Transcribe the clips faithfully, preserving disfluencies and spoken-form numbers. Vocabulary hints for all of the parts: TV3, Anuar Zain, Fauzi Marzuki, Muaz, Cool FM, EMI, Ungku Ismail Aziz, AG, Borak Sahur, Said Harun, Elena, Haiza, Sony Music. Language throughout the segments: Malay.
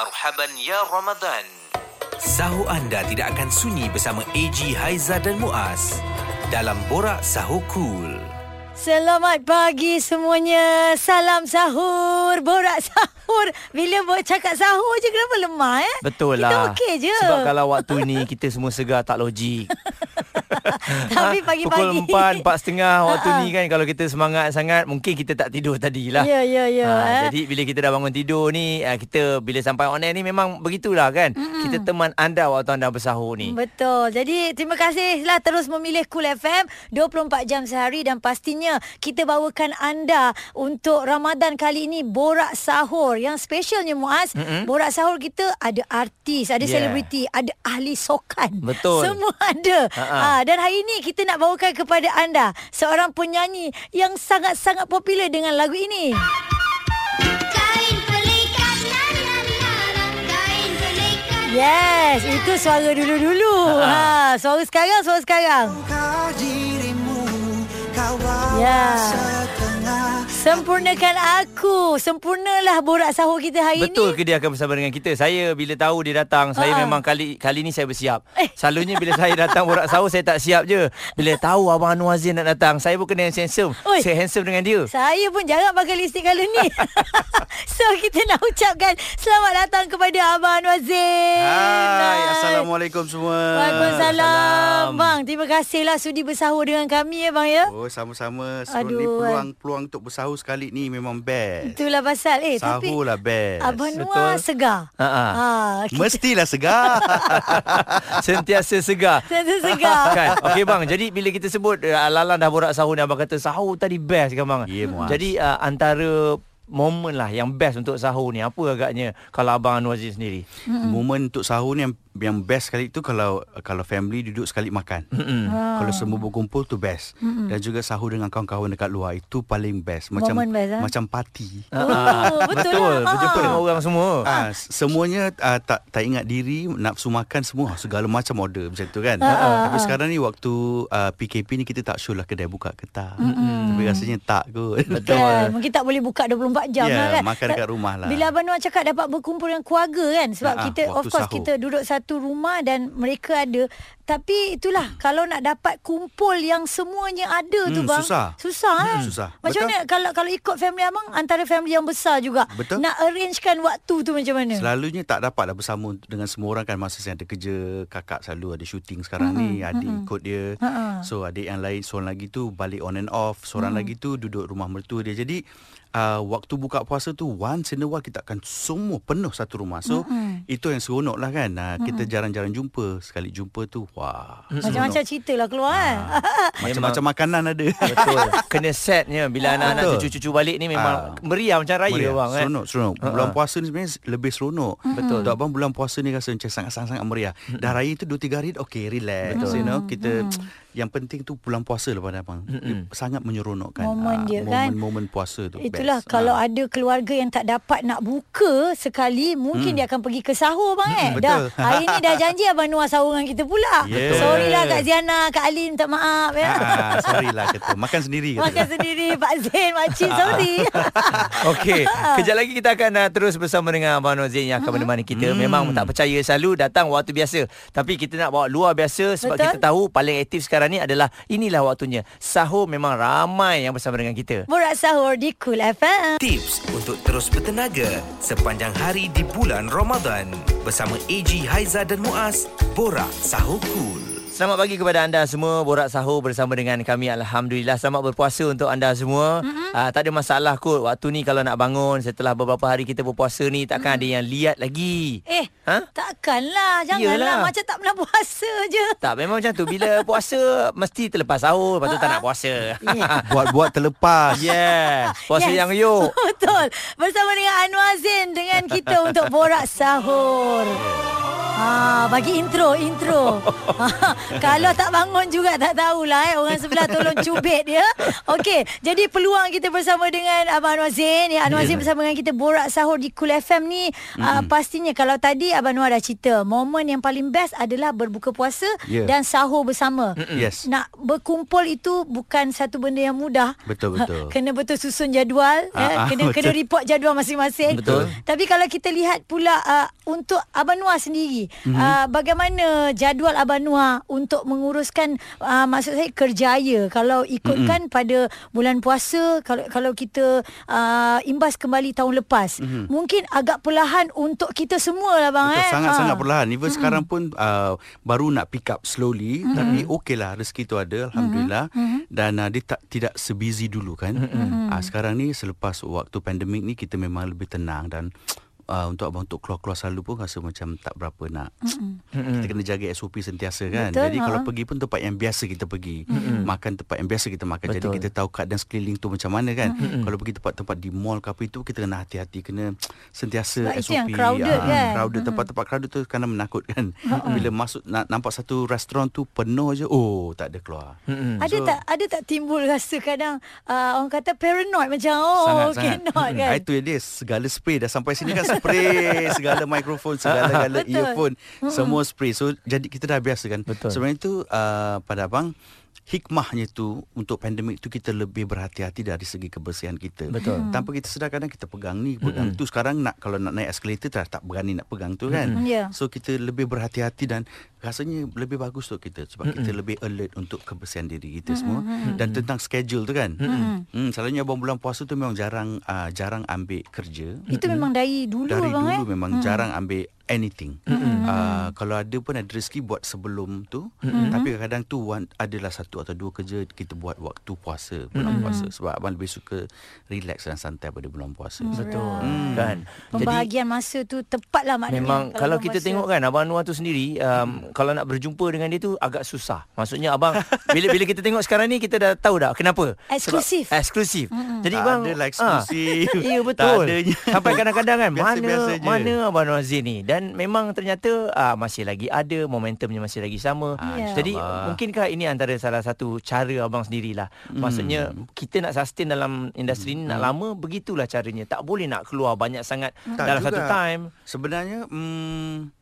Marhaban ya Ramadan. Sahur anda tidak akan sunyi bersama A G, Haiza dan Muaz dalam Borak Sahur Cool. Selamat pagi semuanya. Salam sahur, Borak Sahur. Bila buat cakap sahur je kenapa lemah eh? Betul lah. Kita okey je. Sebab kalau waktu ni kita semua segar tak logik. Tapi pagi-pagi pukul empat, empat setengah waktu ni kan, kalau kita semangat sangat mungkin kita tak tidur tadilah. Ya ya ya. Ha, eh. Jadi bila kita dah bangun tidur ni, kita bila sampai on air ni memang begitulah kan. Mm-mm. Kita teman anda waktu anda bersahur ni. Betul. Jadi terima kasihlah terus memilih Cool F M dua puluh empat jam sehari, dan pastinya kita bawakan anda untuk Ramadan kali ini Borak Sahur yang specialnya Muaz. Mm-hmm. Borak Sahur kita ada artis, ada yeah. selebriti, ada ahli sokan. Betul. Semua ada. Uh-huh. Ha, dan hari ini kita nak bawakan kepada anda seorang penyanyi yang sangat-sangat popular dengan lagu ini. Yes, itu suara dulu-dulu. Uh-huh. Ha, suara sekarang, suara sekarang. Ya, sempurnakan aku. Sempurnalah Borak Sahur kita hari ini. Betul ke dia akan bersama dengan kita? Saya bila tahu dia datang, saya uh-huh. memang kali kali ni saya bersiap. Selalunya bila saya datang Borak Sahur, saya tak siap je. Bila tahu Abang Anuar Zain nak datang, saya pun kena handsome. Oi, saya handsome dengan dia. Saya pun jarang pakai lipstick kali ni. So kita nak ucapkan selamat datang kepada Abang Anuar Zain. Hai, Assalamualaikum semua. Waalaikumsalam. Bang, terima kasihlah sudi bersahur dengan kami ya bang ya. Oh, sama-sama. Sebelum ni peluang-peluang untuk bersahur sekali ni memang best. Itulah pasal eh, sahur lah best. Abang Noah segar. Uh-huh. Ha, mestilah segar. Sentiasa segar. Sentiasa segar. Kan? Okey bang, jadi bila kita sebut uh, Lalan dah borak sahur ni, abang kata sahur tadi best kan bang? Yeah, hmm. Jadi uh, antara momen lah yang best untuk sahur ni apa agaknya kalau abang Anuar Zain sendiri? Mm-hmm. Momen untuk sahur ni yang, yang best sekali tu kalau kalau family duduk sekali makan. Mm-hmm. Ah. Kalau semua berkumpul tu best. Mm-hmm. Dan juga sahur dengan kawan-kawan dekat luar itu paling best. Macam best, ha? Macam party. Oh, betul. Betul. Lah. Berjumpa dengan orang semua. Ah, semuanya ah, tak tak ingat diri, nafsu makan semua segala macam order macam tu kan. Ah. Tapi ah. sekarang ni waktu ah, P K P ni kita tak sure lah kedai buka ke tak. Mm-hmm. Tapi rasanya tak kot. Betul. Kan? Mungkin tak boleh buka dua puluh empat jam yeah, lah kan. Makan dekat rumah lah. Bila Abang Noah cakap dapat berkumpul dengan keluarga kan, sebab nah, kita of course sahur. Kita duduk satu rumah dan mereka ada. Tapi itulah, kalau nak dapat kumpul yang semuanya ada hmm, tu bang, susah. Susah hmm, kan? Susah. Macam betul? Mana kalau kalau ikut family abang, antara family yang besar juga. Betul? Nak arrangekan waktu tu macam mana? Selalunya tak dapatlah bersama dengan semua orang kan, masa saya ada kerja, kakak selalu ada syuting sekarang mm-hmm, ni, adik mm-hmm. ikut dia. Mm-hmm. So adik yang lain, seorang lagi tu balik on and off, seorang mm-hmm. lagi tu duduk rumah mertua dia. Jadi uh, waktu buka puasa tu once in a while kita akan semua penuh satu rumah. So mm-hmm. itu yang seronok lah kan. Uh, mm-hmm. Kita jarang-jarang jumpa, sekali jumpa tu wah, macam-macam cerita lah keluar ha. Macam-macam makanan ada. Betul. Kena setnya. Bila anak-anak betul. Cucu-cucu balik ni memang ha. Meriah macam raya meriah. Bang, seronok, kan? Seronok. Bulan ha. Puasa ni sebenarnya lebih seronok. Betul. Untuk abang bulan puasa ni rasa macam sangat-sangat meriah. Mm-hmm. Dah raya tu dua tiga hari okay relax. Betul. You know, kita mm-hmm. yang penting tu bulan puasa lah pada abang. Mm-hmm. Sangat menyeronokkan. Momen dia kan, momen puasa tu. Itulah best. Kalau ha. Ada keluarga yang tak dapat nak buka sekali, mungkin mm. dia akan pergi ke sahur bang mm-hmm. eh. Dah hari ni dah janji abang Noah sahur dengan kita pula. Yeah. Sorry lah Kak Ziana, Kak Ali minta maaf ya. Ah, sorry lah kata. Makan sendiri kata. Makan sendiri Pak Zain, Makcik sorry. Okey, kejap lagi kita akan uh, terus bersama dengan Abang Anuar Zain yang akan uh-huh. menemani kita. Hmm. Memang tak percaya selalu datang waktu biasa, tapi kita nak bawa luar biasa sebab betul? Kita tahu paling aktif sekarang ni adalah inilah waktunya. Sahur memang ramai yang bersama dengan kita. Borak Sahur di Cool F M. Tips untuk terus bertenaga sepanjang hari di bulan Ramadan bersama A G, Haiza dan Muaz. Borak Sahur Cool. Selamat pagi kepada anda semua. Borak Sahur bersama dengan kami. Alhamdulillah. Selamat berpuasa untuk anda semua. Mm-hmm. Aa, tak ada masalah kot. Waktu ni kalau nak bangun setelah beberapa hari kita berpuasa ni, takkan mm. ada yang liat lagi. Eh, ha? Takkanlah. Janganlah. Macam tak pernah puasa je. Tak, memang macam tu. Bila puasa, mesti terlepas sahur. Lepas tu uh-huh. tak nak puasa. Yeah. Buat-buat terlepas. Yeah. Puasa yes. yang yuk. Betul. Bersama dengan Anuar Zain dengan kita untuk Borak Sahur. Ah, bagi intro, intro. Kalau tak bangun juga tak tahulah eh. Orang sebelah tolong cubit dia. Okey, jadi peluang kita bersama dengan Abang Anuar Zain. Ya, Anuar yeah. Zain bersama dengan kita Borak Sahur di Cool F M ni. Mm. Uh, pastinya kalau tadi Abang Anuar dah cerita, momen yang paling best adalah berbuka puasa yeah. dan sahur bersama. Mm-mm. Yes. Nak berkumpul itu bukan satu benda yang mudah. Betul-betul. Kena betul susun jadual. Ah, eh. Kena, kena report jadual masing-masing. Betul. Tapi kalau kita lihat pula uh, untuk Abang Anuar sendiri, Mm-hmm. Uh, bagaimana jadual Abang Anuar untuk menguruskan uh, maksud saya kerjaya kalau ikutkan mm-hmm. pada bulan puasa, kalau kalau kita uh, imbas kembali tahun lepas, mm-hmm. mungkin agak perlahan untuk kita semua lah bang. Betul, eh sangat-sangat ha. perlahan. Even mm-hmm. sekarang pun uh, baru nak pick up slowly, mm-hmm. tapi okeylah, rezeki tu ada, alhamdulillah. Mm-hmm. Dan uh, dia tak tidak sebusy dulu kan. Mm-hmm. Uh, sekarang ni selepas waktu pandemik ni kita memang lebih tenang dan Uh, untuk abang untuk keluar-keluar selalu pun rasa macam tak berapa nak. Mm-mm. Kita kena jaga S O P sentiasa kan. Betul, jadi ha? kalau pergi pun tempat yang biasa kita pergi. Mm-mm. Makan tempat yang biasa kita makan. Betul. Jadi kita tahu keadaan sekeliling tu macam mana kan. Mm-mm. Kalau pergi tempat-tempat di mall ke apa itu kita kena hati-hati, kena sentiasa sebab S O P. Itu yang crowded uh, kan. Crowded, tempat-tempat crowded tu kadang menakutkan. Mm-mm. Bila masuk nak nampak satu restoran tu penuh je, oh tak ada keluar. Mm-mm. Ada so, tak ada tak timbul rasa kadang uh, orang kata paranoid macam oh sangat, cannot sangat. Kan. Itu dia segala spray dah sampai sini kan. Spray segala mikrofon, segala-gala earphone, mm-hmm. semua spray. So jadi kita dah biasa kan. Betul. Sebenarnya tu uh, pada abang, hikmahnya tu untuk pandemik tu kita lebih berhati-hati dari segi kebersihan kita. Betul. Hmm. Tanpa kita sedar kadang kita pegang ni, pegang hmm. tu. Sekarang nak kalau nak naik eskalator dah tak berani nak pegang tu kan. Hmm. Yeah. So kita lebih berhati-hati dan rasanya lebih bagus untuk kita sebab hmm. kita lebih alert untuk kebersihan diri kita hmm. semua. Hmm. Dan tentang schedule tu kan. Hmm. Hmm. Selalunya abang bulan puasa tu memang jarang uh, jarang ambil kerja. Itu hmm. memang dari dulu dari abang. Dari dulu eh? memang hmm. jarang ambil anything. Mm-hmm. Uh, kalau ada pun ada rezeki buat sebelum tu. Mm-hmm. Tapi kadang-kadang tu one, adalah satu atau dua kerja kita buat waktu puasa, bulan mm-hmm. puasa. Sebab abang lebih suka relax dan santai pada bulan puasa. Betul. Mm. Kan. Pembahagian jadi, masa tu tepatlah maknanya. Memang kalau, kalau kita puasa. Tengok kan Abang Anuar tu sendiri um, kalau nak berjumpa dengan dia tu agak susah. Maksudnya abang bila bila kita tengok sekarang ni kita dah tahu dah kenapa. Eksklusif. Sebab, eksklusif. Mm-hmm. Jadi abang ada eksklusif. Ah, ya betul. Sampai kadang-kadang kan mana mana Abang Anuar Zain ni dan memang ternyata uh, masih lagi ada momentumnya, masih lagi sama. Yeah. Jadi mungkinkah ini antara salah satu cara abang sendirilah. Mm. Maksudnya kita nak sustain dalam industri ni mm. nak lama, begitulah caranya. Tak boleh nak keluar banyak sangat mm. dalam satu time. Sebenarnya mm,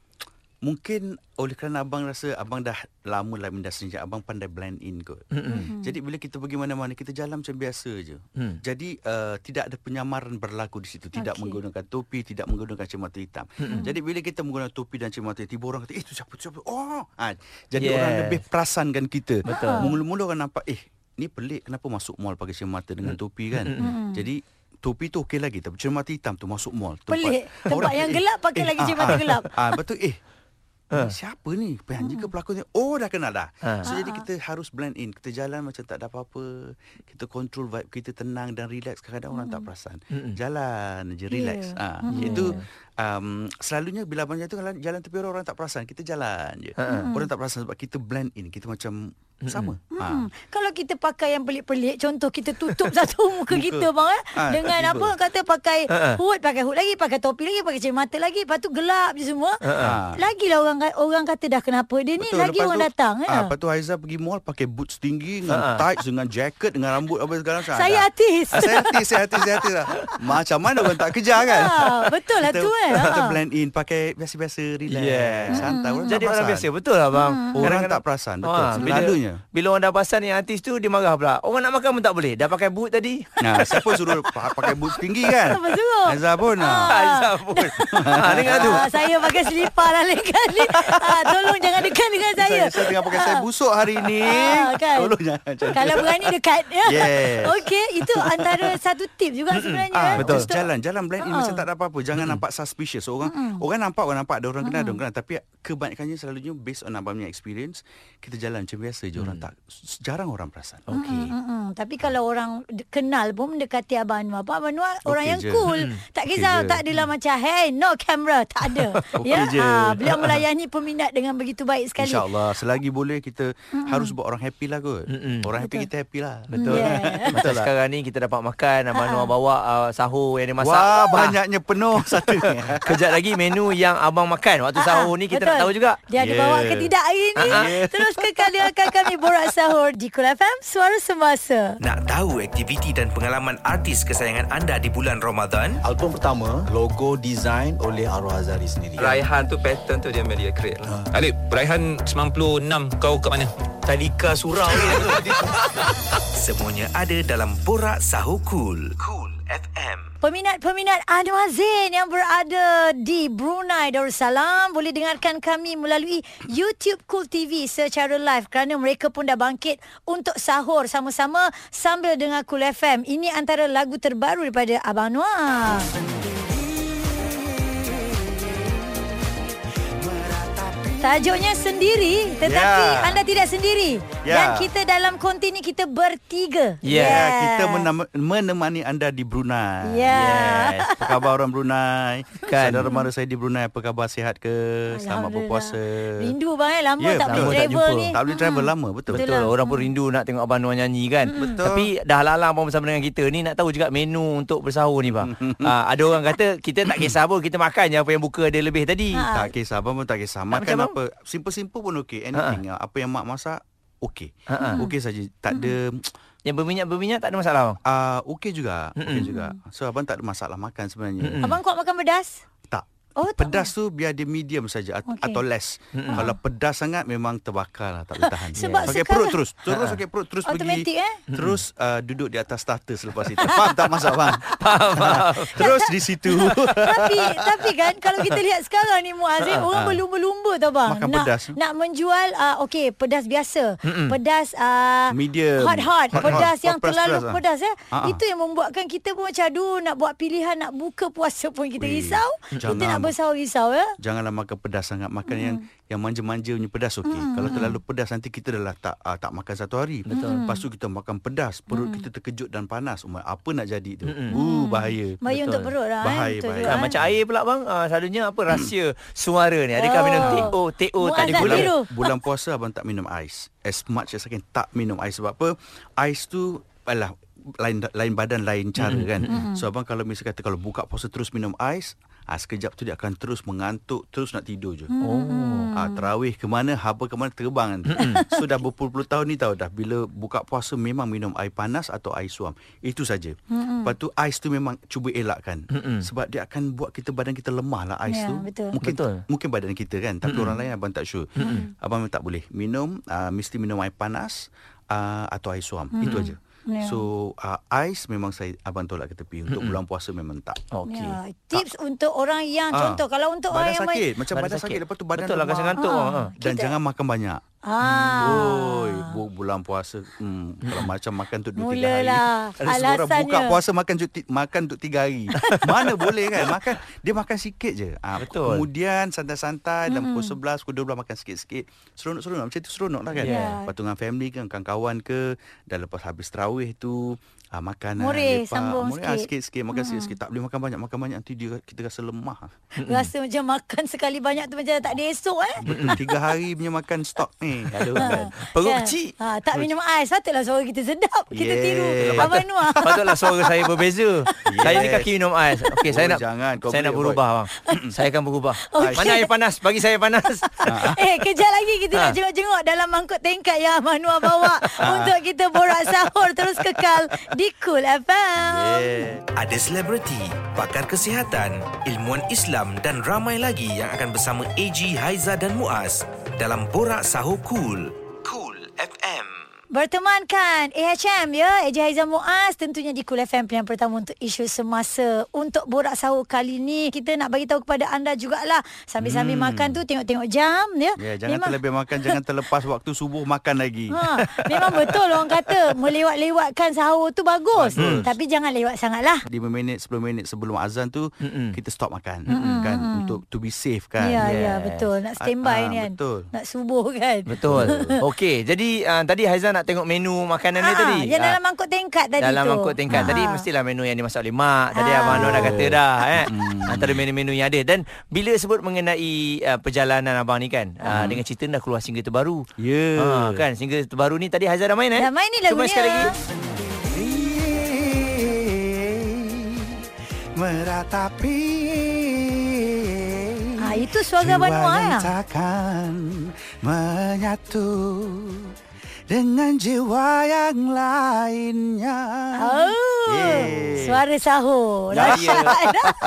mungkin oleh kerana abang rasa abang dah lama dalam industri, abang pandai blend in kot. Mm-hmm. Jadi bila kita pergi mana-mana kita jalan macam biasa je. Mm. Jadi uh, tidak ada penyamaran berlaku di situ. Tidak okay. menggunakan topi, tidak menggunakan cermata hitam. Mm-hmm. Jadi bila kita menggunakan topi dan cermata hitam, tiba orang kata, eh tu siapa, tu siapa? Oh, ha, jadi yes. orang lebih perasankan kita. Betul. Mula-mula orang nampak, eh ni pelik, kenapa masuk mall pakai cermata dengan topi kan? Mm-hmm. Jadi topi tu okey lagi, tapi cermata hitam tu masuk mall tempat, pelik, tempat yang eh, gelap pakai eh, lagi cermata ah, gelap. Ah, betul eh Uh. siapa ni? Penyanyi ke pelakon ni? Oh dah kenal dah. uh. So uh. jadi kita harus blend in. Kita jalan macam tak ada apa-apa. Kita control vibe kita, tenang dan relax. Kadang-kadang mm. orang tak perasan. Mm. Jalan je relax. yeah. ha. yeah. Itu um, selalunya bila abang jalan tu, jalan tepi orang, orang tak perasan. Kita jalan je. uh. Orang tak perasan sebab kita blend in. Kita macam sama. Mm. Ha. Kalau kita pakai yang pelik-pelik, contoh kita tutup satu muka, muka kita bang eh? ha, dengan tiba. Apa kata pakai ha, ha. hood, pakai hood lagi, pakai topi lagi, pakai cermata lagi, lepas tu gelap je semua. Ha, ha. Lagilah orang orang kata dah kenapa dia ni. Betul, lagi orang tu, datang ah. Ha, lepas tu Haiza pergi mall pakai boots tinggi dengan ha, ha. tights, dengan jaket, dengan rambut apa segala macam. Saya artis. Ha, saya artis, saya artis, saya artis lah. Macam mana orang tak kerja kan? Ha, betul lah tu eh. Kita blend in, pakai biasa-biasa, relax. Yeah. Santai. Hmm. Jadi orang biasa, betul lah bang. Hmm. Orang tak perasan, betul. Ha, selalunya. Bila orang dah pasang yang artis tu, dia marah pula. Orang nak makan pun tak boleh, dah pakai boot tadi. Nah, siapa suruh pakai boot tinggi kan? Siapa suruh? Haiza pun ah. Haiza pun ah, dengar tu ah, saya pakai selipar lah lain kali ah, tolong jangan dekat dengan saya. Saya, saya tengah pakai ah. saya busuk hari ni ah, kan? Tolong jangan. Kalau berani dekat. Yes. Okey, itu antara satu tip juga sebenarnya ah, betul. Just jalan, jalan blend in ah. macam tak ada apa-apa. Jangan mm. nampak suspicious. Orang mm. orang nampak, orang nampak ada orang kenal, mm. ada orang kenal. Tapi kebanyakannya selalunya based on abang punya experience, kita jalan macam biasa je. je, orang tak, jarang orang perasan. Okey. Hmm, hmm, hmm. Tapi kalau orang kenal pun mendekati Abang Anuar, Abang Anuar orang okay yang je cool. Hmm. Tak kisah, okay tak adalah hmm macam hey no camera, tak ada. okay ya. Ah, beliau melayani peminat dengan begitu baik sekali. InsyaAllah selagi boleh kita hmm harus buat orang happy lah kot. Hmm. Orang betul happy kita happy lah. Betul. Yeah. Betul lah. Sekarang ni kita dapat makan, Abang Anuar bawa uh, sahur yang dia masak. Wah, banyaknya penuh satu. Kejap lagi menu yang abang makan waktu sahur ni kita betul nak tahu juga. Dia ada yeah bawa ke tidak hari ni? Yeah. Terus kekalkan kami Borak Sahur di Cool F M, Suara Semasa. Nak tahu aktiviti dan pengalaman artis kesayangan anda di bulan Ramadan? Album pertama, logo design oleh Arwah Azari sendiri. Raihan tu pattern tu dia media create lah. Ha. Alip, Raihan sembilan puluh enam kau kat mana? Talika surau ni. Semuanya ada dalam Borak Sahur Cool. Cool F M. Peminat-peminat Anuar Zain yang berada di Brunei Darussalam boleh dengarkan kami melalui YouTube Cool T V secara live kerana mereka pun dah bangkit untuk sahur sama-sama sambil dengar Cool F M. Ini antara lagu terbaru daripada Abang Anuar. Tajuknya sendiri, tetapi yeah anda tidak sendiri. Yeah. Dan kita dalam konti ni kita bertiga. Ya, yeah, yeah, kita menam- menemani anda di Brunei. Yeah. Yes. Apa khabar orang Brunei? Kan? Saudara mara saya di Brunei, apa khabar, sihat ke? Selamat berpuasa. Rindu bang eh, lama yeah, tak boleh travel tak ni. Tak boleh travel hmm lama, betul. Betul, betul. Orang hmm pun rindu nak tengok Abang Anuar nyanyi kan. Hmm. Betul. Tapi dah lala abang bersama dengan kita ni, nak tahu juga menu untuk bersahur ni bang. uh, ada orang kata kita tak kisah pun, kita makan je apa yang buka ada lebih tadi. Ha. Tak kisah, abang pun tak kisah. Makan apa simple-simple pun okey, anything uh-huh apa yang mak masak okey, uh-huh okey saja, tak ada yang berminyak-berminyak, tak ada masalah bang. Ah uh, okey juga, uh-huh okey juga. So abang tak ada masalah makan sebenarnya. Uh-huh. Abang kuat makan pedas? Tak. Oh, pedas tu biar dia medium saja okay atau less. Mm-hmm. Kalau pedas sangat memang terbakar lah, tak boleh tahan. Sebab yeah pakai perut terus, terus pakai perut terus automatic, pergi. Eh? Terus uh, duduk di atas starter selepas itu. Faham tak masak bang? Faham, faham. Terus di situ. tapi tapi kan kalau kita lihat sekarang ni Muaz, orang berlumba-lumba tau bang. Makan nak, pedas. Nak menjual uh, okey pedas biasa, mm-mm pedas uh, medium, hot-hot, hot, pedas hot, yang hot terlalu press, pedas eh. Uh-huh. Itu yang membuatkan kita pun macam aduh nak buat pilihan, nak buka puasa pun kita wee risau. Jangan. Kita nak risau, ya? Janganlah makan pedas sangat. Makan mm yang yang manja-manja punya pedas okey. Mm. Kalau terlalu pedas nanti kita dah tak uh, tak makan satu hari. Betul. Lepas tu kita makan pedas, perut mm kita terkejut dan panas. Umar, apa nak jadi tu? Mm. Uh, bahaya. Bahaya betul untuk perut lah. Bahaya, bahaya. Juga, ha, macam air pula bang. Uh, selalunya apa rahsia suara ni? Adakah oh minum teh-o, teh-o tak ada gula. Bulan, bulan puasa abang tak minum ais. As much as I can tak minum ais, sebab apa? Ais tu alah lain lain badan lain cara mm kan. Mm. So abang kalau misalkan kata kalau buka puasa terus minum ais, ah, sekejap tu dia akan terus mengantuk, terus nak tidur je. Oh. Ah, terawih ke mana, haba ke mana, terbang nanti. So dah berpuluh-puluh tahun ni tahu dah, bila buka puasa memang minum air panas atau air suam. Itu saja. Lepas tu ais tu memang cuba elakkan. Sebab dia akan buat kita, badan kita lemah lah ais yeah tu. Betul. Mungkin betul mungkin badan kita kan, tapi orang lain abang tak sure. Abang tak boleh minum, ah, mesti minum air panas ah, atau air suam. Itu aja. Yeah. So uh, ais memang saya abang tolak ke tepi. Untuk mm-hmm bulan puasa memang tak. Okey. Yeah. Tips tak untuk orang yang ha contoh kalau untuk badan orang sakit, yang badan macam badan, badan sakit, sakit lepas tu badan betul lah rasa ngantuk ha. Ha. Dan kita jangan makan banyak. Ah. Oi, bu- bulan puasa hmm, kalau macam makan tu dua tiga hari. Alasannya buka puasa makan cuti, makan untuk tiga hari. Mana boleh kan? Makan dia makan sikit je. Ah, betul. Kemudian santai-santai dalam mm-hmm pukul sebelas, pukul dua belas makan sikit-sikit. Seronok-seronok macam tu, seronoklah kan. Yeah. Lepas tu dengan family kan, kawan-kawan ke, dan lepas habis tarawih tu ah, makanan murid, lepak, sambung murid, sikit. Ah, sikit-sikit makan hmm sikit-sikit. Tak boleh makan banyak. Makan banyak nanti dia, kita rasa lemah. Rasa macam makan sekali banyak tu macam tak ada esok eh. Betul. Tiga hari punya makan stok ni. Kalau kan perut yeah kecil. Ha, tak minum ais. Patutlah suara kita sedap. Kita yeah tiru Abang Anuar. Patutlah suara saya berbeza. Yes. Saya ni kaki minum ais. Okey, oh, saya nak jangan, saya nak berubah bang. Saya akan berubah. Okay. Mana air panas? Bagi saya panas. eh, kejap lagi kita ha nak jenguk-jenguk dalam mangkuk tingkat yang Abang Anuar bawa untuk kita borak sahur terus kekal di Cool F M. Yeah. Ada selebriti, pakar kesihatan, ilmuwan Islam dan ramai lagi yang akan bersama A G, Haiza dan Muaz dalam Borak Sahur Cool. Cool F M. Bertemankan A H M ya, Eja Haiza Muaz tentunya di Cool F M pilihan pertama untuk isu semasa. Untuk Borak Sahur kali ni kita nak bagi tahu kepada anda jugalah, sambil-sambil hmm. makan tu tengok-tengok jam ya. Yeah, jangan memang terlebih makan, jangan terlepas waktu subuh makan lagi. Ha, memang betul orang kata melewat-lewatkan sahur tu bagus, bagus. Tapi jangan lewat sangatlah. lima minit sepuluh minit sebelum azan tu Mm-mm. kita stop makan Mm-mm. kan untuk to be safe kan. Ya yeah, yes. yeah, betul. Nak standby uh, ni kan. Betul. Nak subuh kan. Betul. Okey, jadi uh, tadi Haiza nak tengok menu makanan ha, dia tadi. Ya, dalam mangkuk tingkat tadi dalam tu. Dalam mangkuk tingkat ha. tadi mestilah menu yang dimasak oleh mak. Tadi ha. abang Anuar dah kata dah eh. Hmm. Antara menu-menu yang ada. Dan bila sebut mengenai uh, perjalanan abang ni kan, hmm. uh, dengan cerita dah keluar single terbaru. Ya. Yeah. Uh, kan single terbaru ni tadi Haiza dah main eh. Dah main ni lagunya. Cuma sekali lagi. Meratapi. Ah, itu suara abang Anuar ya. Takkan menyatu dengan jiwa yang lainnya. Oh, yeah. Suara sahur. Ya, ya.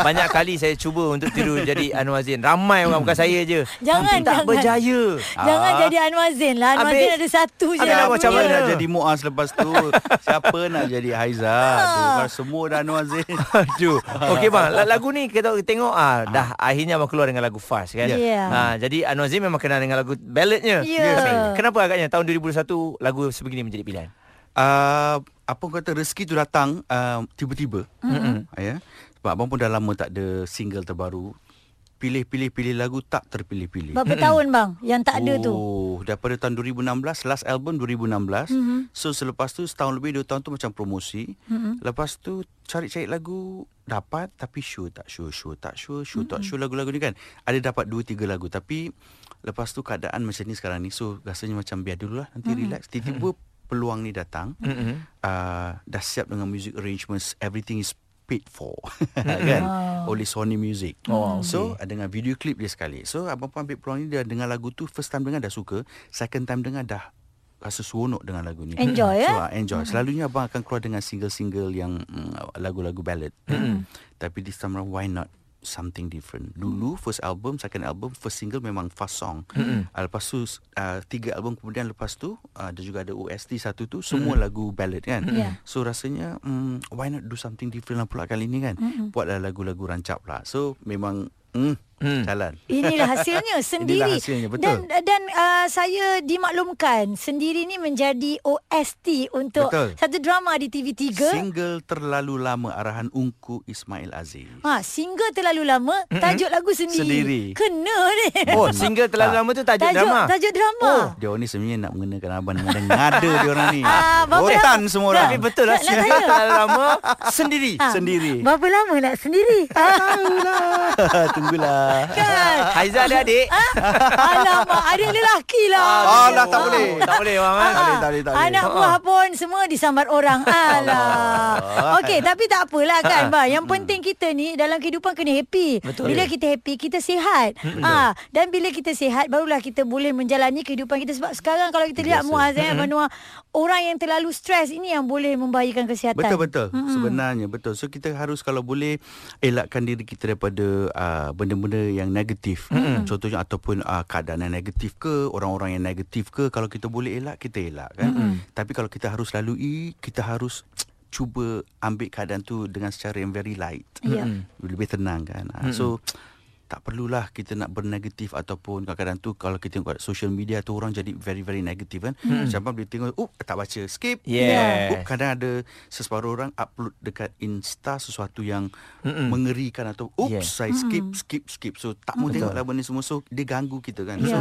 Banyak kali saya cuba untuk tiru jadi Anuar Zain. Ramai orang bukan saya je. Jangan, tak jangan. berjaya. Jangan Aa. jadi Anuar Zain lah. Anuar Zain ada satu je. Abang macam mana nak jadi Muaz lepas tu? Siapa nak jadi Haiza? Bukan semua dah Anuar Zain. Aduh. Okey bang, lagu ni kita tengok ah, dah akhirnya abang keluar dengan lagu fast kan. Yeah. Ha, jadi Anuar Zain memang kenal dengan lagu balladnya. Yeah. Kenapa agaknya tahun dua ribu satu lagu sebegini menjadi pilihan? Uh, apa kata rezeki tu datang uh, tiba-tiba. Mm-hmm. Ya. Sebab abang pun dah lama tak ada single terbaru. Pilih-pilih-pilih lagu tak terpilih-pilih. Berapa mm-hmm. tahun bang yang tak ada oh, tu? Oh, daripada tahun dua ribu enam belas, last album dua ribu enam belas. Mm-hmm. So selepas tu setahun lebih dua tahun tu macam promosi. Mm-hmm. Lepas tu cari-cari lagu dapat tapi sure tak sure, sure tak sure, sure mm-hmm. tak sure lagu-lagu ni kan. Ada dapat dua tiga lagu tapi lepas tu keadaan macam ni sekarang ni. So rasanya macam biar dululah, nanti mm-hmm. relax. Tiba-tiba mm-hmm. peluang ni datang. mm-hmm. uh, Dah siap dengan music arrangements, everything is paid for mm-hmm. kan, wow. oleh Sony Music. oh, okay. So dengan video clip dia sekali. So abang pun ambil peluang ni, dia dengar lagu tu. First time dengar dah suka, second time dengar dah rasa seronok dengan lagu ni. Enjoy ya. So, eh? Enjoy. Selalunya abang akan keluar dengan single-single yang mm, lagu-lagu ballad. mm-hmm. Tapi this time around, why not something different. Dulu first album, second album, first single memang fast song. Mm-hmm. Uh, lepas tu uh, tiga album kemudian lepas tu uh, ada juga ada O S T satu tu semua mm-hmm. lagu ballad kan. Mm-hmm. So rasanya um, why not do something different lah pula kali ni kan. Mm-hmm. Buatlah lagu-lagu rancak lah. So memang mm, Hmm. jalan. Inilah hasilnya sendiri. Inilah hasilnya, betul. Dan dan uh, saya dimaklumkan sendiri ni menjadi O S T untuk betul. satu drama di T V tiga. Single Terlalu Lama arahan Ungku Ismail Aziz. Ha, single terlalu lama, tajuk Mm-mm. lagu sendiri. sendiri. Kena ni. Oh, single terlalu lama tu tajuk, tajuk drama. Tajuk drama. Oh, dia orang ni sebenarnya nak mengenakan abang dengan ngada dia orang ni. Ah, rotan semua orang. Tapi betul lah single terlalu lama sendiri. Ha, sendiri. Berapa lama nak sendiri? Taulah. Tunggulah. Kan Haiza ada adik. Ha? Alamak, adik lelaki lah. Alah, tak boleh. Tak boleh bang. Anak buah pun semua disambar orang. Alah. Okey, tapi tak apalah kan bang. Yang penting kita ni dalam kehidupan kena happy. Betul. Bila kita happy, kita sihat. Ha, dan bila kita sihat, barulah kita boleh menjalani kehidupan kita. Sebab sekarang kalau kita lihat Muaz, Anuar, orang yang terlalu stres ini yang boleh membahayakan kesihatan. Betul-betul. Mm-hmm. Sebenarnya betul. So kita harus kalau boleh elakkan diri kita daripada uh, benda-benda yang negatif. Mm-hmm. Contohnya ataupun uh, keadaan yang negatif ke, orang-orang yang negatif ke, kalau kita boleh elak, kita elak kan. Mm-hmm. Tapi kalau kita harus lalui, kita harus cuba ambil keadaan tu dengan secara yang very light. Yeah. Mm-hmm. Lebih tenang kan. Mm-hmm. So tak perlulah kita nak bernegatif ataupun kadang-kadang tu kalau kita tengok social media tu orang jadi very very negatif kan. Hmm. Siapa boleh tengok, up tak baca, skip. Yeah. Up kadang ada seseparuh orang upload dekat Insta sesuatu yang Mm-mm. mengerikan atau oops yeah. saya skip mm. skip skip. So tak mm. mau tengoklah benda semua, so dia ganggu kita kan. Yeah. So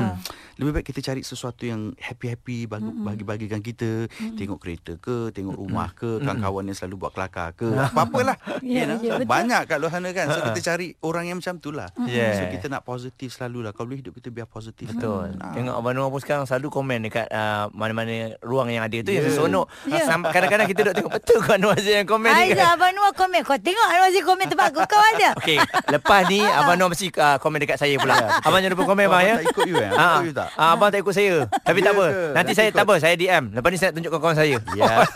lebih baik kita cari sesuatu yang happy-happy bagi-bagikan kita. Mm. Tengok kereta ke, tengok Mm-mm. rumah ke, kawan-kawan yang selalu buat kelakar ke, apa-apalah. Yeah, you know? Yeah, so, banyak kat luar sana kan. So kita cari orang yang macam tulah. Mm. Yeah. Yeah. So kita nak positif selalulah. Kalau boleh hidup kita biar positif. Betul. Nah. Tengok abang Anuar pun sekarang selalu komen dekat uh, mana-mana ruang yang ada tu yeah. yang seronok. Yeah. Kadang-kadang kita duduk tengok betul kau Anuar Zain yang komen ni kan. Abang Anuar komen, kau tengok Anuar Zain komen tempat aku, kau ada. Okey, lepas ni abang Anuar mesti uh, komen dekat saya pula. Abang jangan lupa komen abang ya. Tak ikut you eh. Abang you tak. Ah, abang tak ikut saya. Tapi tak apa. Nanti saya tak apa, saya D M. Lepas ni saya tunjuk kawan-kawan saya. Ya.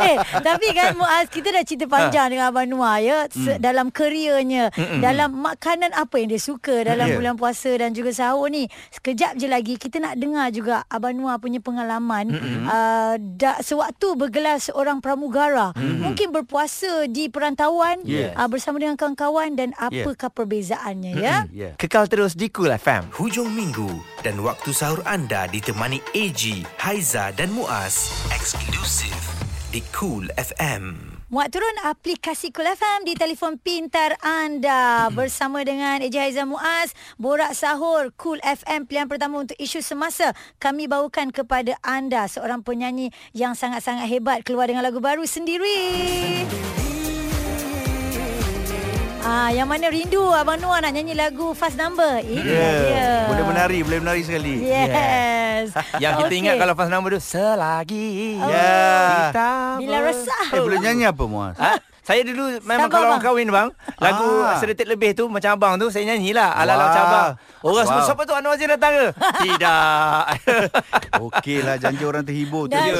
Eh, tapi kan Muaz kita dah cerita panjang dengan abang Anuar ya dalam kariernya, dalam makanan apa yang dia suka dalam yeah. bulan puasa dan juga sahur ni. Sekejap je lagi kita nak dengar juga Abang Noah punya pengalaman mm-hmm. uh, da, sewaktu bergelar seorang pramugara. Mm-hmm. Mungkin berpuasa di perantauan yes. uh, bersama dengan kawan-kawan dan apakah yeah. perbezaannya mm-hmm. ya. Yeah. Kekal terus di Cool F M. Hujung minggu dan waktu sahur anda ditemani A G, Haiza dan Muaz. Eksklusif di Cool F M. Muat turun aplikasi Cool F M di telefon pintar anda bersama dengan Eja Haiza Muaz. Borak Sahur Cool F M pilihan pertama untuk isu semasa. Kami bawakan kepada anda seorang penyanyi yang sangat-sangat hebat keluar dengan lagu baru sendiri. Ah, yang mana rindu Abang Noah nak nyanyi lagu Fast Number. Ini yeah. dia. Boleh menari, boleh menari sekali. Yes. yes. Yang kita okay. ingat kalau Fast Number tu selagi. Oh. Yeah. Kita bila resah. Eh, boleh nyanyi apa Muaz? Ha? Saya dulu memang kalau orang kahwin bang, lagu ah. sedetik lebih tu macam abang tu saya nyanyilah ala-ala macam abang. Orang wow. semua siapa tu Anuar Zain datang ke? Tidak. Okeylah janji orang terhibur tu je.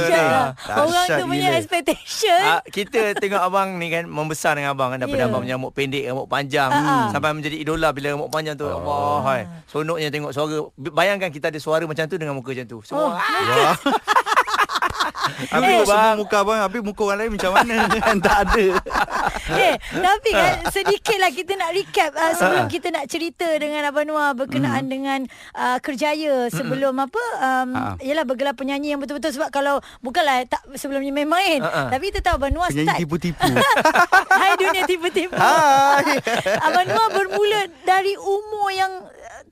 Orang tu punya expectation. Ah, kita tengok abang ni kan membesar dengan abang kan daripada yeah. abang punya rambut pendek, rambut panjang uh-huh. sampai menjadi idola bila rambut panjang tu. Oh. Wah, hai. Sonoknya tengok suara. Bayangkan kita ada suara macam tu dengan muka macam tu. Semua. Oh. Wah. Habis eh, semua muka abang, habis muka orang lain macam mana? Tak ada. Eh, tapi kan sedikitlah kita nak recap uh, sebelum kita nak cerita dengan Abang Noah berkenaan mm. dengan uh, kerjaya sebelum mm. apa um, ialah bergelar penyanyi yang betul-betul. Sebab kalau bukanlah tak, sebelumnya main-main uh-uh. tapi kita tahu Abang Noah penyanyi start tipu-tipu. Hai dunia tipu-tipu. Hai. Abang Noah bermula dari umur yang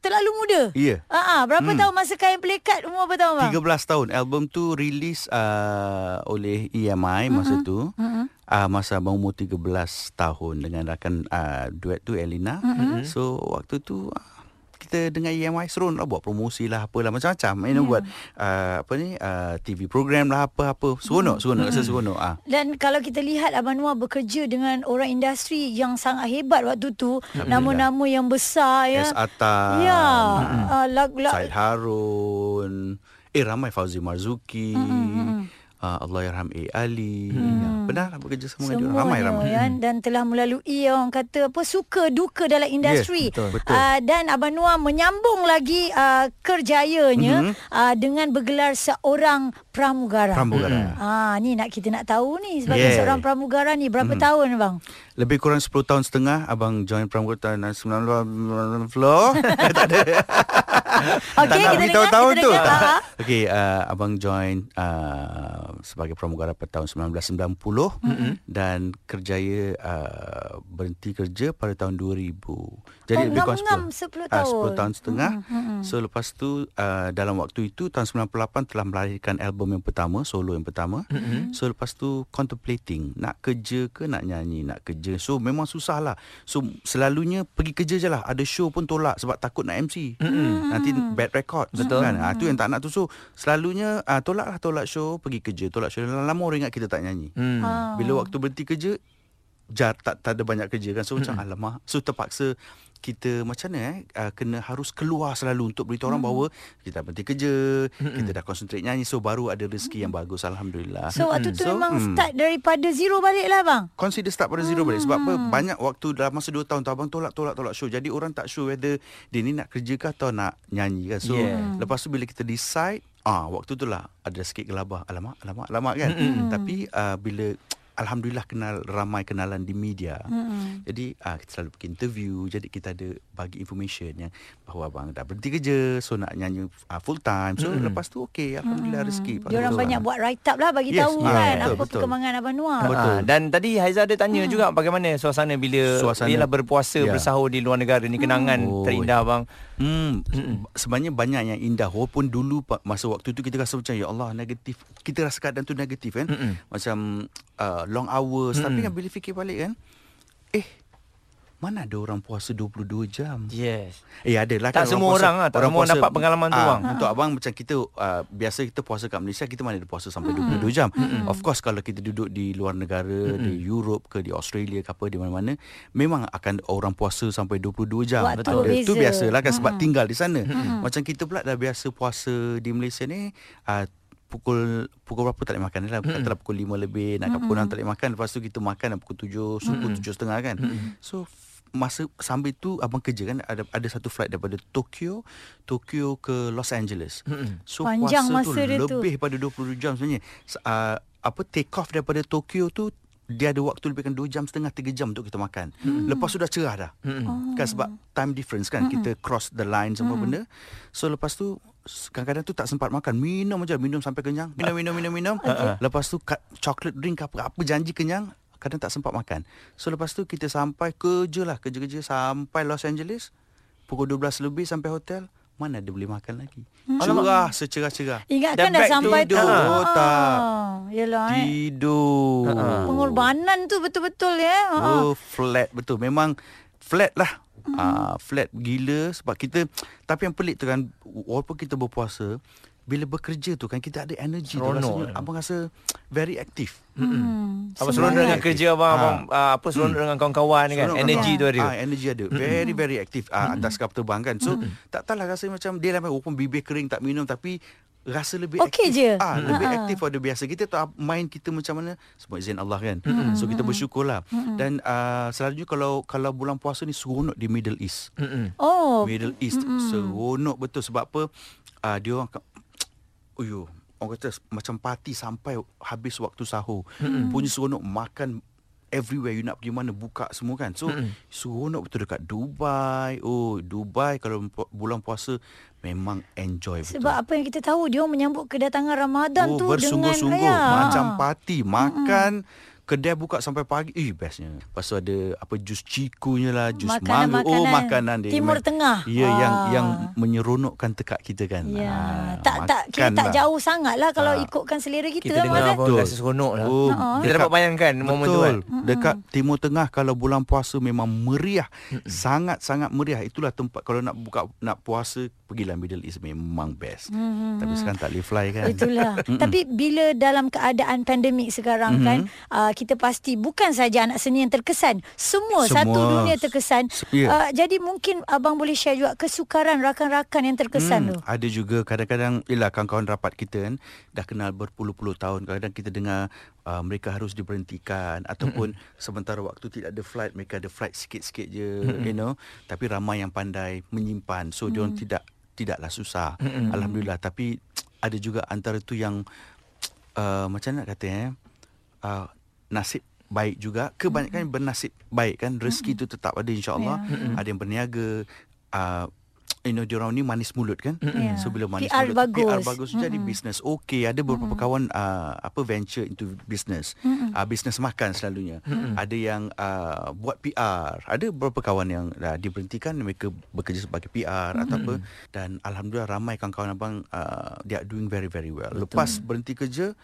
terlalu muda. Ya. Yeah. Uh-huh. Berapa mm. tahun masa kain pelikat? Umur berapa tahun bang? tiga belas tahun. Album tu rilis Uh, oleh E M I masa mm-hmm. tu mm-hmm. Uh, masa abang umur tiga belas tahun dengan rakan uh, duet tu Elena mm-hmm. so waktu tu uh, kita dengan E M I seron lah buat promosi lah apalah macam-macam you know, yeah. buat uh, apa ni uh, T V program lah apa-apa seronok mm-hmm. seronok mm-hmm. rasa seronok uh. Dan kalau kita lihat Abang Noah bekerja dengan orang industri yang sangat hebat waktu tu nama-nama yang besar ya. S. Atta ya. mm-hmm. uh, lag- lag- Said Harun eh ramai Fauzi Marzuki mm-hmm. Uh, Allah yarham A. Ali hmm. benar bekerja sama dengan dia ramai-ramai kan? hmm. Dan telah melalui orang kata apa suka duka dalam industri yes, betul, betul. Uh, dan Abang Noah menyambung lagi uh, kerjayanya mm-hmm. uh, dengan bergelar seorang pramugara. Pramugara. Mm-hmm. Ah, ni nak kita nak tahu ni sebagai yeah. seorang pramugara ni berapa mm-hmm. tahun bang? Lebih kurang sepuluh tahun setengah abang join pramugara tahun sembilan puluh floor. Tak ada. Okey kita dengar tahun tu. Okey abang join uh, sebagai pramugara pada tahun sembilan belas sembilan puluh mm-hmm. dan kerjaya uh, berhenti kerja pada tahun dua ribu. Jadi oh, lebih kurang sepuluh, sepuluh tahun. Uh, sepuluh tahun setengah. Mm-hmm. So lepas tu uh, dalam waktu itu tahun sembilan puluh lapan telah melahirkan album yang pertama, solo yang pertama. Mm-hmm. So lepas tu contemplating nak kerja ke nak nyanyi, nak kerja. So memang susah lah. So selalunya pergi kerja je lah. Ada show pun tolak sebab takut nak M C. Mm-hmm. Nanti bad record. Betul. Kan? Mm-hmm. Ha, tu yang tak nak tu. So selalunya uh, tolak lah tolak show, pergi kerja. Tolak show. Lama orang ingat kita tak nyanyi. Hmm. Ah. Bila waktu berhenti kerja, jar, tak, tak ada banyak kerja kan. So hmm. macam alamak. So terpaksa kita macam mana eh, uh, kena harus keluar selalu untuk beritahu orang hmm. bahawa kita berhenti kerja, hmm. kita dah konsentrate nyanyi. So baru ada rezeki hmm. yang bagus. Alhamdulillah. So waktu hmm. tu so, memang hmm. start daripada zero balik lah bang. Consider start pada hmm. zero balik. Sebab apa banyak waktu dalam masa dua tahun tu abang tolak-tolak-tolak show. Jadi orang tak sure whether dia ni nak kerja ke atau nak nyanyi kan. So yeah. lepas tu bila kita decide, ah, waktu tu lah ada sikit gelabah. Alamak, alamak, alamak kan. Mm-hmm. Tapi uh, bila alhamdulillah kenal ramai kenalan di media. Mm-hmm. Jadi uh, kita selalu pergi interview. Jadi kita ada bagi information yang bahawa abang dah berhenti kerja. So nak nyanyi uh, full time. So mm-hmm. lepas tu okey. Alhamdulillah mm-hmm. rezeki. Dia orang banyak buat write up lah bagi yes, tahu yeah, kan. Betul, apa betul. Perkembangan Abang Noah. Betul. Ha, dan tadi Haiza ada tanya mm. juga bagaimana suasana bila suasana, bila berpuasa yeah. bersahur di luar negara ni. Kenangan oh, terindah abang. Hmm, sebenarnya banyak yang indah. Walaupun dulu masa waktu tu kita rasa macam ya Allah negatif. Kita rasa keadaan tu negatif kan. Mm-mm. Macam uh, long hours. Mm-mm. Tapi kan bila fikir balik kan, eh mana ada orang puasa dua puluh dua jam. Yes. Eh ada lah kan. Tak orang semua puasa, orang lah. Tak orang semua puasa, dapat pengalaman tu bang. Uh, untuk abang macam kita uh, biasa kita puasa kat Malaysia, kita mana ada puasa sampai mm-mm. dua puluh dua jam. Mm-mm. Of course kalau kita duduk di luar negara, mm-mm. di Europe ke di Australia ke apa di mana-mana, memang akan orang puasa sampai dua puluh dua jam. Betul. Itu biasalah kan sebab mm-mm. tinggal di sana. Mm-mm. Macam kita pula dah biasa puasa di Malaysia ni uh, Pukul pukul berapa tak boleh makan lah. Katalah pukul lima lebih nak kat pukul enam tak boleh makan. Lepas tu kita makan pukul tujuh, suku tujuh setengah kan. Mm-mm. So masa sambil tu abang kerja kan, ada ada satu flight daripada Tokyo Tokyo ke Los Angeles. Mm-hmm. So panjang puasa masa tu dia lebih tu. Pada dua puluh jam sebenarnya. Uh, apa take off daripada Tokyo tu dia ada waktu lebihkan dua jam setengah tiga jam untuk kita makan. Hmm. Lepas tu dah cerah dah. Hmm. Oh. Kan sebab time difference kan. Hmm. Kita cross the line semua hmm. benda. So lepas tu kadang-kadang tu tak sempat makan. Minum aja, minum sampai kenyang. Minum minum minum minum. Okay. Lepas tu chocolate drink apa apa janji kenyang, kadang tak sempat makan. So lepas tu kita sampai kerjalah, kerja-kerja sampai Los Angeles pukul dua belas lebih sampai hotel. Mana dia boleh makan lagi. Hmm. Cerah, secerah-cerah. Ingatkan dah sampai tidur. tu. Oh, tak. Yelah, eh. Tidur. Uh-huh. Pengorbanan tu betul-betul ya. Uh-huh. Oh, flat betul. Memang flat lah. Hmm. Uh, flat gila sebab kita... Tapi yang pelik tu kan, walaupun kita berpuasa, bila bekerja tu kan, kita ada energy tu rasanya. Abang rasa very aktif. Hmm. Abang seronok dengan kerja abang, ha. abang uh, apa seronok hmm. dengan kawan-kawan kan. Seronok energy kan. tu ada. Ah, ha, energy ada. Very mm-hmm. very aktif ah, atas kapal terbang kan. So mm-hmm. tak tahulah rasa macam dia lah walaupun bibir kering tak minum tapi rasa lebih okay aktif. Okey je. Ah, mm-hmm. lebih aktif pada biasa. Kita tak main kita macam mana sebab izin Allah kan. Mm-hmm. So kita bersyukurlah. Mm-hmm. Dan uh, selalunya kalau kalau bulan puasa ni seronok di Middle East. Mm-hmm. Oh. Middle East mm-hmm. seronok betul sebab apa? Uh, dia orang uyuh orang kata macam parti sampai habis waktu sahur. Mm-hmm. Punya seronok makan everywhere, you nak pergi mana buka semua kan. So mm-hmm. seronok betul dekat Dubai. Oh Dubai kalau bulan puasa memang enjoy betul. Sebab apa yang kita tahu dia orang menyambut kedatangan Ramadan oh, tu bersungguh-sungguh dengan ayah. Macam parti makan mm-hmm. kedai buka sampai pagi. Eh bestnya. Lepas tu ada apa jus cikunya lah, jus mangga. Oh makanan dia Timur Tengah. Ya yeah, ah. yang yang menyeronokkan tekak kita kan. Ya. Yeah. Ah, tak tak kita tak jauh sangatlah kalau ah. ikutkan selera kita. Kita dengar pun rasa seronoklah. Oh, ah. Kita dapat bayangkan momen tu kan. Dekat Timur Tengah kalau bulan puasa memang meriah. Mm-mm. Sangat-sangat meriah. Itulah tempat kalau nak buka nak puasa pergilah Middle East memang best. Mm-hmm. Tapi sekarang tak boleh fly kan. Itulah. Tapi bila dalam keadaan pandemik sekarang mm-hmm. kan uh, kita pasti bukan saja anak seni yang terkesan, semua, semua. satu dunia terkesan. Yeah. Uh, jadi mungkin abang boleh share juga kesukaran rakan-rakan yang terkesan hmm, tu. Ada juga kadang-kadang ialah kawan-kawan rapat kita kan dah kenal berpuluh-puluh tahun, kadang-kadang kita dengar uh, mereka harus diberhentikan ataupun mm-hmm. sementara waktu tidak ada flight, mereka ada flight sikit-sikit je, mm-hmm. you know. Tapi ramai yang pandai menyimpan. So mm-hmm. diorang tidak tidaklah susah. Mm-hmm. Alhamdulillah. Tapi ada juga antara tu yang uh, macam nak kata eh uh, nasib baik juga. Kebanyakan mm-hmm. bernasib baik kan. Rezeki mm-hmm. tu tetap ada insyaAllah. Yeah. Mm-hmm. Ada yang berniaga. Uh, you know diorang ni manis mulut kan. Mm-hmm. So bila manis P R mulut. Bagus. P R bagus. Mm-hmm. Jadi business okay. Ada beberapa mm-hmm. kawan uh, apa venture into business. Mm-hmm. Uh, business makan selalunya. Mm-hmm. Ada yang uh, buat P R. Ada beberapa kawan yang uh, diberhentikan. Mereka bekerja sebagai P R mm-hmm. atau apa. Dan Alhamdulillah ramai kawan-kawan abang. Uh, they are doing very very well. Betul. Lepas berhenti kerja.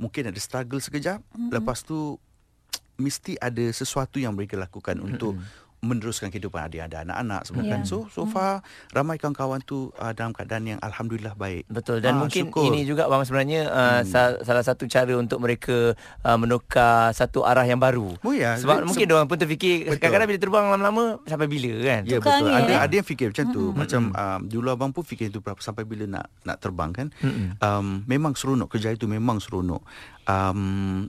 Mungkin ada struggle sekejap. Mm-hmm. Lepas tu, mesti ada sesuatu yang mereka lakukan mm-hmm. untuk meneruskan kehidupan. Ada ada anak-anak semua yeah. kan. So, so far, mm-hmm. ramai kawan-kawan tu uh, dalam keadaan yang Alhamdulillah baik. Betul. Dan ah, mungkin syukur. Ini juga bang sebenarnya uh, mm. sa- salah satu cara untuk mereka uh, menukar satu arah yang baru. Oh, yeah. Sebab Then, mungkin se- diorang pun terfikir, betul. Kadang-kadang bila terbang lama-lama, sampai bila kan? Ya, yeah, betul. Ada, ada yang fikir macam mm-hmm. tu. Macam um, dulu abang pun fikir itu berapa, sampai bila nak nak terbang kan. Mm-hmm. Um, memang seronok. Kerja itu memang seronok. Um,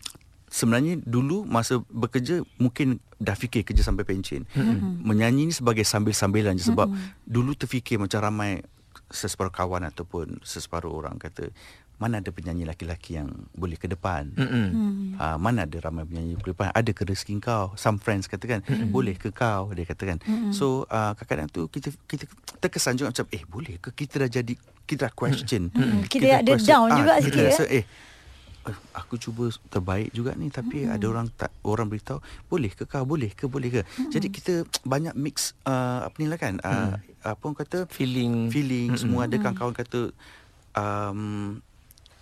sebenarnya dulu masa bekerja, mungkin dah fikir kerja sampai pencen. Mm-hmm. Menyanyi ni sebagai sambil-sambilan je. Sebab mm-hmm. dulu terfikir macam ramai seseparuh kawan ataupun seseparuh orang kata, mana ada penyanyi laki-laki yang boleh ke depan? Mm-hmm. Uh, mana ada ramai penyanyi ke depan? Ada ke rezeki kau? Some friends katakan, mm-hmm. boleh ke kau? Dia katakan. Mm-hmm. So, uh, kadang-kadang tu kita, kita terkesan juga macam, eh boleh ke? Kita dah jadi, kita dah question. Mm-hmm. Kita, kita ada question, down ah, juga sikit. Kita rasa, eh. Aku cuba terbaik juga ni tapi mm-hmm. ada orang tak orang beritahu boleh ke kau boleh ke boleh ke mm-hmm. jadi kita banyak mix uh, apa ni lah kan uh, mm. apa orang kata feeling feeling mm-hmm. semua ada kawan-kawan kata um,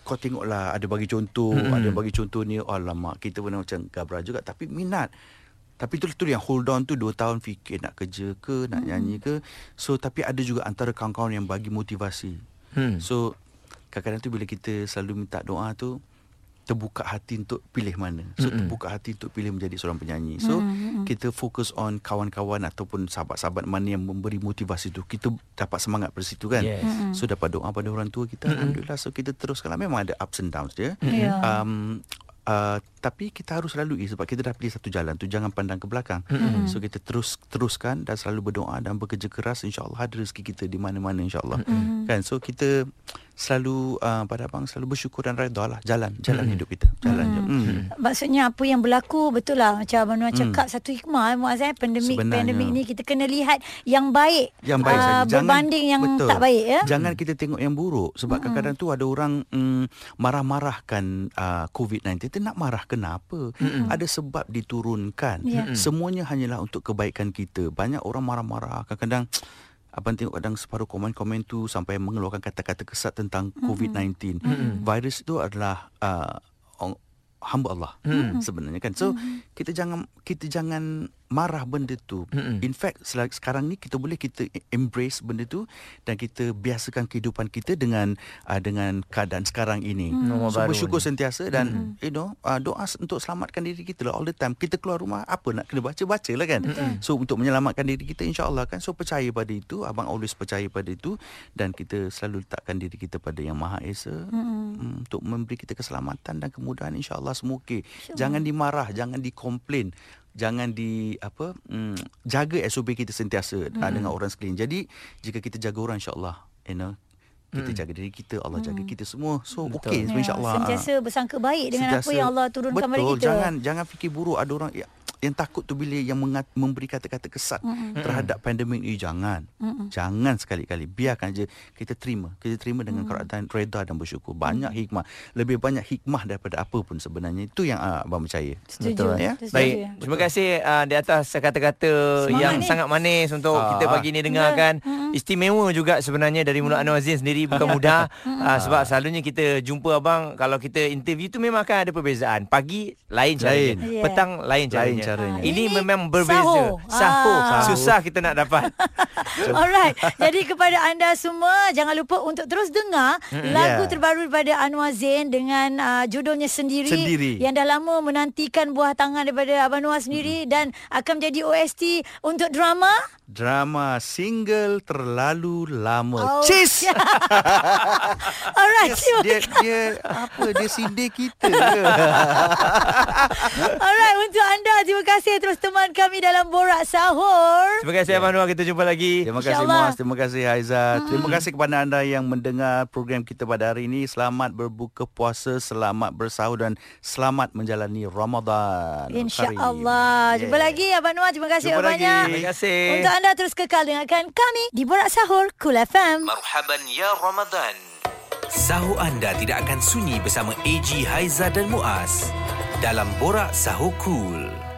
kau tengoklah ada bagi contoh mm-hmm. ada bagi contoh ni alamak kita pun macam gabra juga tapi minat tapi tu tu yang hold on tu dua tahun fikir nak kerja ke nak mm-hmm. nyanyi ke so tapi ada juga antara kawan-kawan yang bagi motivasi mm. so kadang-kadang tu bila kita selalu minta doa tu terbuka hati untuk pilih mana. So mm-hmm. terbuka hati untuk pilih menjadi seorang penyanyi. So mm-hmm. kita fokus on kawan-kawan ataupun sahabat-sahabat mana yang memberi motivasi tu. Kita dapat semangat dari situ kan. Yes. Mm-hmm. So dapat doa pada orang tua kita. Mm-hmm. Alhamdulillah. So kita teruskanlah. Memang ada ups and downs dia. Mm-hmm. Um, uh, Tapi kita harus lalui sebab kita dah pilih satu jalan tu, jangan pandang ke belakang. Mm-hmm. So kita terus teruskan dan selalu berdoa dan bekerja keras, insya-Allah ada rezeki kita di mana-mana insya-Allah. Mm-hmm. Kan? So kita selalu uh, pada abang selalu bersyukur dan redha lah, jalan jalan mm-hmm. hidup kita, jalan mm-hmm. je. Mm-hmm. Maksudnya apa yang berlaku betul lah macam abang Nuan cakap, mm. satu hikmah Muaz, eh, pandemik pandemik ni kita kena lihat yang baik, yang baik uh, saja, berbanding yang betul. tak baik ya. Jangan kita tengok yang buruk sebab mm-hmm. kadang-kadang tu ada orang mm, marah-marahkan uh, covid sembilan belas. Kita nak marah kenapa? Mm-hmm. Ada sebab diturunkan. Yeah. Mm-hmm. Semuanya hanyalah untuk kebaikan kita. Banyak orang marah-marah kadang-kadang. Abang tengok kadang separuh komen-komen tu sampai mengeluarkan kata-kata kesat tentang mm-hmm. covid sembilan belas. Mm-hmm. Virus itu adalah uh, hamba Allah mm-hmm. sebenarnya kan. So mm-hmm. kita jangan kita jangan marah benda tu. Mm-hmm. In fact sekarang ni kita boleh kita embrace benda tu dan kita biasakan kehidupan kita dengan uh, dengan keadaan sekarang ini. Mm-hmm. So bersyukur ni. sentiasa dan mm-hmm. you know uh, doa untuk selamatkan diri kita lah all the time. Kita keluar rumah apa nak kena baca-bacalah kan. Mm-hmm. So untuk menyelamatkan diri kita insya-Allah kan. So percaya pada itu, abang always percaya pada itu dan kita selalu letakkan diri kita pada Yang Maha Esa mm-hmm. untuk memberi kita keselamatan dan kemudahan insya-Allah semua okey. Sure. Jangan dimarah, jangan dikomplain. Jangan di apa um, jaga S O P kita sentiasa hmm. dengan orang sekeliling. Jadi jika kita jaga orang insya-Allah, you know, kita hmm. jaga diri kita, Allah hmm. jaga kita semua. So okey yeah. insya-Allah. Sentiasa bersangka baik dengan sentiasa, apa yang Allah turunkan betul, pada kita. Betul. Jangan jangan fikir buruk. Ada orang ya, yang takut tu bila yang mengat, memberi kata-kata kesat mm-hmm. terhadap pandemik ni, jangan mm-hmm. jangan sekali-kali, biarkan aja kita terima kita terima dengan mm-hmm. keadaan reda dan bersyukur. Banyak mm-hmm. hikmah, lebih banyak hikmah daripada apa pun sebenarnya. Itu yang uh, abang percaya. Setuju. Betul ya. Setuju. Baik, ya. Terima kasih uh, di atas kata-kata semangat yang ni. sangat manis untuk ah. kita pagi ni dengarkan. mm-hmm. Istimewa juga sebenarnya dari mulut Anuar Zain sendiri, bukan mudah. uh, sebab selalunya kita jumpa abang kalau kita interview tu memang akan ada perbezaan. Pagi lain caranya, lain. petang lain caranya. Caranya. Ini memang berbeza. Sahur. Sahur. Sahur. Susah kita nak dapat. Alright. Jadi kepada anda semua, jangan lupa untuk terus dengar mm, lagu yeah. terbaru daripada Anuar Zain dengan uh, judulnya Sendiri, Sendiri yang dah lama menantikan buah tangan daripada abang Nuar sendiri mm. dan akan menjadi O S T untuk drama drama single Terlalu Lama. Oh. Cheese. Alright. Dia, dia, dia apa dia sindir kita ke? Alright, untuk anda terima kasih terus teman kami dalam Borak Sahur. Terima kasih yeah. abang Nuar, kita jumpa lagi. Terima kasih Muaz, terima kasih Haiza. Mm. Terima kasih kepada anda yang mendengar program kita pada hari ini. Selamat berbuka puasa, selamat bersahur dan selamat menjalani Ramadan. InsyaAllah. Jumpa yeah. lagi abang Nuar, terima kasih banyak. Terima kasih. Untuk anda terus kekal dengarkan kami di Borak Sahur Cool F M. Marhaban ya Ramadan. Sahur anda tidak akan sunyi bersama A G, Haiza dan Muaz dalam Borak Sahur Cool.